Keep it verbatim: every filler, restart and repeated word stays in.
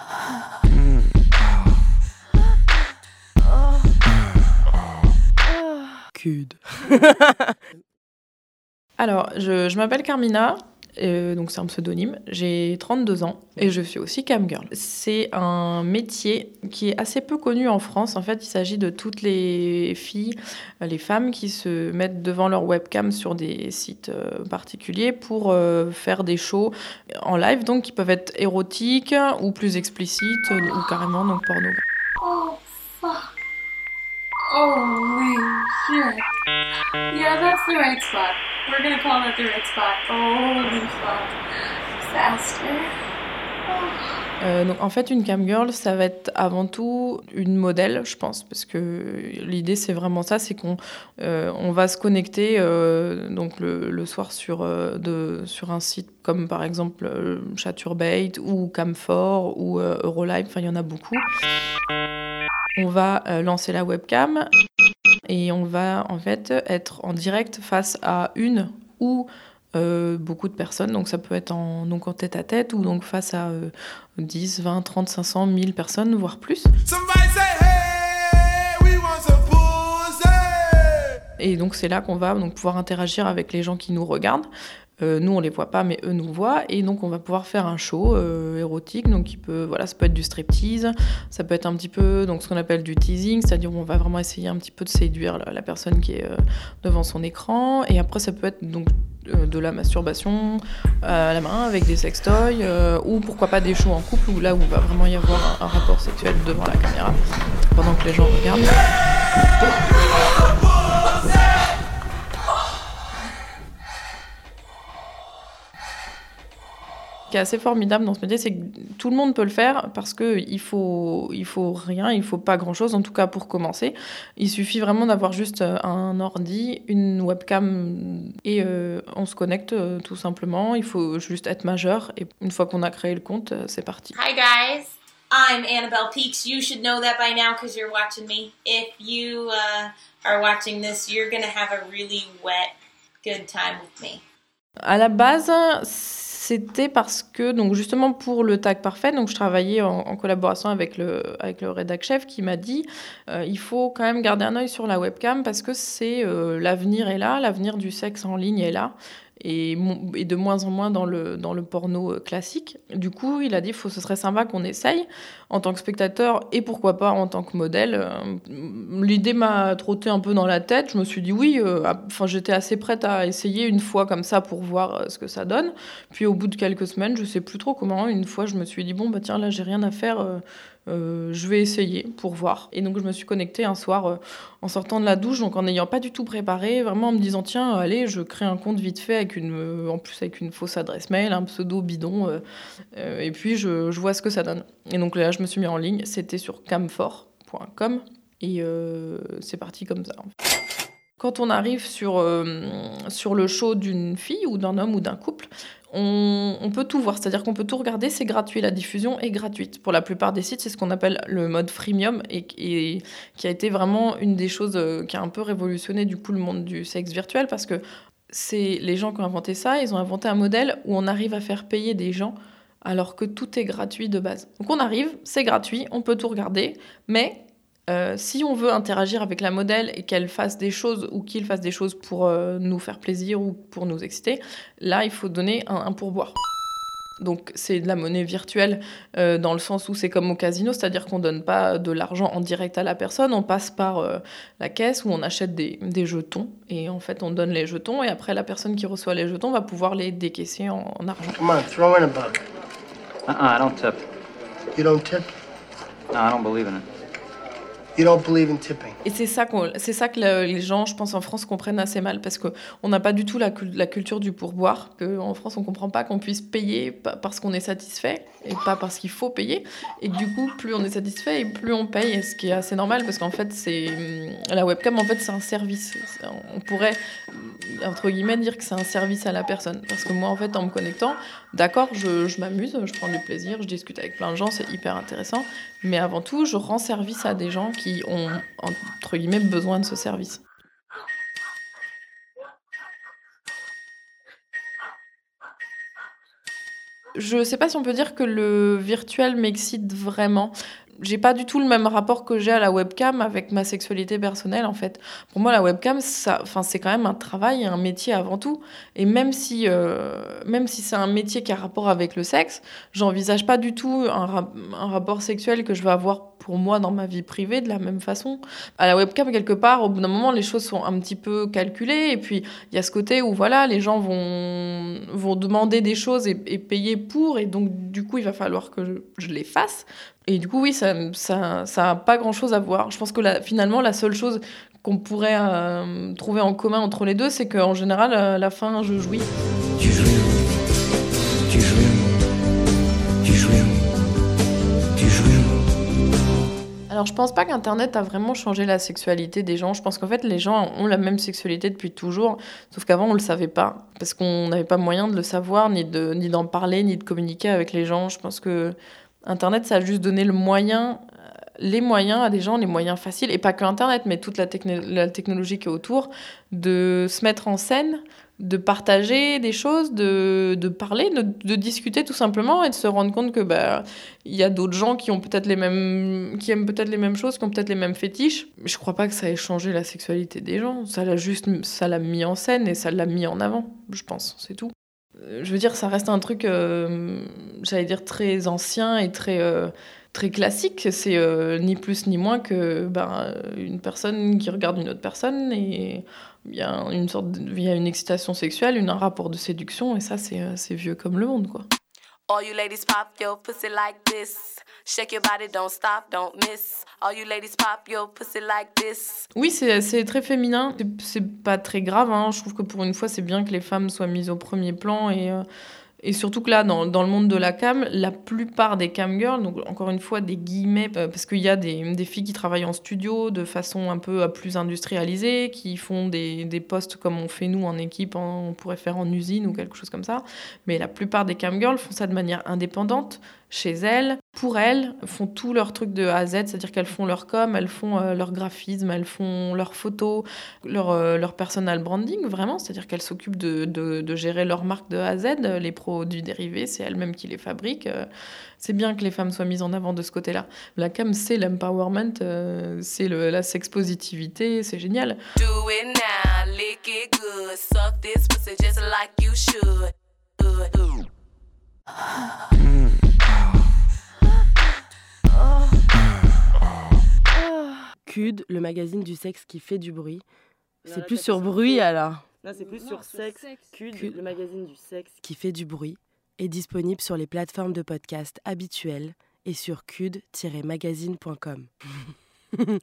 C U D. Alors, je, je m'appelle Carmina, euh, donc c'est un pseudonyme, j'ai trente-deux ans et je suis aussi camgirl. C'est un métier qui est assez peu connu en France. En fait, il s'agit de toutes les filles, les femmes qui se mettent devant leur webcam sur des sites euh, particuliers pour euh, faire des shows en live, donc qui peuvent être érotiques ou plus explicites ou carrément donc porno. Oh, fuck. Holy shit. Yeah, that's the right spot. We're gonna call that the right spot. Holy fuck. Disaster. Euh, donc en fait, une camgirl, ça va être avant tout une modèle, je pense, parce que l'idée c'est vraiment ça, c'est qu'on euh, on va se connecter euh, donc le, le soir sur euh, de sur un site comme par exemple euh, Chaturbate ou Cam four ou euh, Eurolive, enfin il y en a beaucoup. On va euh, lancer la webcam et on va en fait être en direct face à une ou Euh, beaucoup de personnes, donc ça peut être en, donc en tête à tête ou donc face à euh, dix, vingt, trente, cinq cents, mille personnes, voire plus. Et donc c'est là qu'on va donc, pouvoir interagir avec les gens qui nous regardent. Euh, nous on les voit pas mais eux nous voient et donc on va pouvoir faire un show euh, érotique, donc qui peut, voilà, ça peut être du striptease, ça peut être un petit peu donc, ce qu'on appelle du teasing, c'est-à-dire on va vraiment essayer un petit peu de séduire la, la personne qui est euh, devant son écran, et après ça peut être donc de la masturbation à la main avec des sextoys euh, ou pourquoi pas des shows en couple où là où il va vraiment y avoir un, un rapport sexuel devant la caméra pendant que les gens regardent. Ce qui est assez formidable dans ce métier, c'est que tout le monde peut le faire parce qu'il faut, il faut rien, il faut pas grand-chose, en tout cas pour commencer. Il suffit vraiment d'avoir juste un ordi, une webcam et euh, on se connecte euh, tout simplement. Il faut juste être majeur et une fois qu'on a créé le compte, euh, c'est parti. Hi guys, I'm Annabelle Peaks. You should know that by now because you're watching me. If you uh, are watching this, you're gonna have a really wet, good time with me. À la base, c'est C'était parce que, donc justement pour le tag parfait, donc je travaillais en, en collaboration avec le, avec le rédac-chef qui m'a dit euh, il faut quand même garder un œil sur la webcam parce que c'est euh, l'avenir est là, l'avenir du sexe en ligne est là. Et de moins en moins dans le, dans le porno classique. Du coup, il a dit que ce serait sympa qu'on essaye en tant que spectateur et pourquoi pas en tant que modèle. L'idée m'a trotté un peu dans la tête. Je me suis dit oui, euh, enfin, j'étais assez prête à essayer une fois comme ça pour voir ce que ça donne. Puis au bout de quelques semaines, je ne sais plus trop comment, une fois, je me suis dit bon, bah tiens, là, j'ai rien à faire. Euh, Euh, je vais essayer pour voir. Et donc je me suis connectée un soir euh, en sortant de la douche, donc en n'ayant pas du tout préparé, vraiment en me disant tiens, allez, je crée un compte vite fait avec une, euh, en plus avec une fausse adresse mail, un pseudo bidon, euh, euh, et puis je, je vois ce que ça donne. Et donc là, je me suis mis en ligne, c'était sur cam four point com et euh, c'est parti comme ça. Quand on arrive sur, euh, sur le show d'une fille ou d'un homme ou d'un couple, on, on peut tout voir, c'est-à-dire qu'on peut tout regarder, c'est gratuit, la diffusion est gratuite. Pour la plupart des sites, c'est ce qu'on appelle le mode freemium et, et qui a été vraiment une des choses qui a un peu révolutionné du coup le monde du sexe virtuel parce que c'est les gens qui ont inventé ça, ils ont inventé un modèle où on arrive à faire payer des gens alors que tout est gratuit de base. Donc on arrive, c'est gratuit, on peut tout regarder, mais... Euh, si on veut interagir avec la modèle et qu'elle fasse des choses ou qu'il fasse des choses pour euh, nous faire plaisir ou pour nous exciter, là, il faut donner un, un pourboire. Donc c'est de la monnaie virtuelle euh, dans le sens où c'est comme au casino, c'est-à-dire qu'on ne donne pas de l'argent en direct à la personne, on passe par euh, la caisse où on achète des, des jetons et en fait on donne les jetons et après la personne qui reçoit les jetons va pouvoir les décaisser en, en argent. Come on, throw in a buck. Uh-uh, I don't tip. You don't tip? No, I don't believe in it. You don't believe in tipping. Et c'est ça, qu'on, c'est ça que le, les gens, je pense, en France comprennent assez mal, parce qu'on n'a pas du tout la, la culture du pourboire. Que en France, on ne comprend pas qu'on puisse payer parce qu'on est satisfait et pas parce qu'il faut payer. Et que du coup, plus on est satisfait et plus on paye, ce qui est assez normal, parce qu'en fait, c'est, la webcam, en fait, c'est un service. On pourrait, entre guillemets, dire que c'est un service à la personne. Parce que moi, en fait, en me connectant, d'accord, je, je m'amuse, je prends du plaisir, je discute avec plein de gens, c'est hyper intéressant. Mais avant tout, je rends service à des gens qui ont, entre guillemets, besoin de ce service. Je sais pas si on peut dire que le virtuel m'excite vraiment. J'ai pas du tout le même rapport que j'ai à la webcam avec ma sexualité personnelle, en fait. Pour moi, la webcam, ça, enfin, c'est quand même un travail, un métier avant tout. Et même si, euh, même si c'est un métier qui a rapport avec le sexe, j'envisage pas du tout un, ra- un rapport sexuel que je vais avoir pour moi dans ma vie privée de la même façon. À la webcam, quelque part, au bout d'un moment, les choses sont un petit peu calculées. Et puis, il y a ce côté où voilà, les gens vont, vont demander des choses et, et payer pour. Et donc, du coup, il va falloir que je, je les fasse. Et du coup, oui, ça n'a ça, ça pas grand-chose à voir. Je pense que la, finalement, la seule chose qu'on pourrait euh, trouver en commun entre les deux, c'est qu'en général, à la fin, je jouis. Tu jouis, tu jouis, tu jouis, tu jouis. Alors, je pense pas qu'Internet a vraiment changé la sexualité des gens. Je pense qu'en fait, les gens ont la même sexualité depuis toujours, sauf qu'avant, on le savait pas, parce qu'on n'avait pas moyen de le savoir, ni, de, ni d'en parler, ni de communiquer avec les gens. Je pense que Internet, ça a juste donné le moyen, les moyens à des gens, les moyens faciles, et pas que Internet, mais toute la, techn- la technologie qui est autour, de se mettre en scène, de partager des choses, de, de parler, de, de discuter tout simplement, et de se rendre compte que bah, y a d'autres gens qui, ont peut-être les mêmes, qui aiment peut-être les mêmes choses, qui ont peut-être les mêmes fétiches. Je crois pas que ça ait changé la sexualité des gens, ça l'a juste ça l'a mis en scène et ça l'a mis en avant, je pense, c'est tout. Je veux dire, ça reste un truc, euh, j'allais dire, très ancien et très, euh, très classique. C'est euh, ni plus ni moins que ben, une personne qui regarde une autre personne et il y a une sorte de, y a une excitation sexuelle, une, un rapport de séduction, et ça, c'est, c'est vieux comme le monde, quoi. All you ladies pop your pussy like this. Shake your body, don't stop, don't miss. All you ladies pop your pussy like this. Oui, c'est, c'est très féminin. C'est, c'est pas très grave, hein. Je trouve que pour une fois, c'est bien que les femmes soient mises au premier plan. Et, euh, et surtout que là, dans, dans le monde de la cam, la plupart des cam girls, donc encore une fois, des guillemets, euh, parce qu'il y a des, des filles qui travaillent en studio de façon un peu plus industrialisée, qui font des, des postes comme on fait nous en équipe, hein, on pourrait faire en usine ou quelque chose comme ça. Mais la plupart des cam girls font ça de manière indépendante, chez elles, pour elles, font tout leur truc de A à Z, c'est-à-dire qu'elles font leur com, elles font euh, leur graphisme, elles font leurs photos, leur, euh, leur personal branding, vraiment, c'est-à-dire qu'elles s'occupent de, de, de gérer leur marque de A à Z, les produits dérivés, c'est elles-mêmes qui les fabriquent. Euh, c'est bien que les femmes soient mises en avant de ce côté-là. La cam, c'est l'empowerment, euh, c'est le, la sex-positivité, c'est génial. Do it now, lick it good, suck this pussy just like you should. Uh, uh. Mm. C U D, le magazine du sexe qui fait du bruit. C'est non, plus sur bruit, alors. Non, c'est plus non, sur, sur sexe. sexe. C U D, C U D, le magazine du sexe qui fait du bruit, est disponible sur les plateformes de podcast habituelles et sur C U D tiret magazine point com.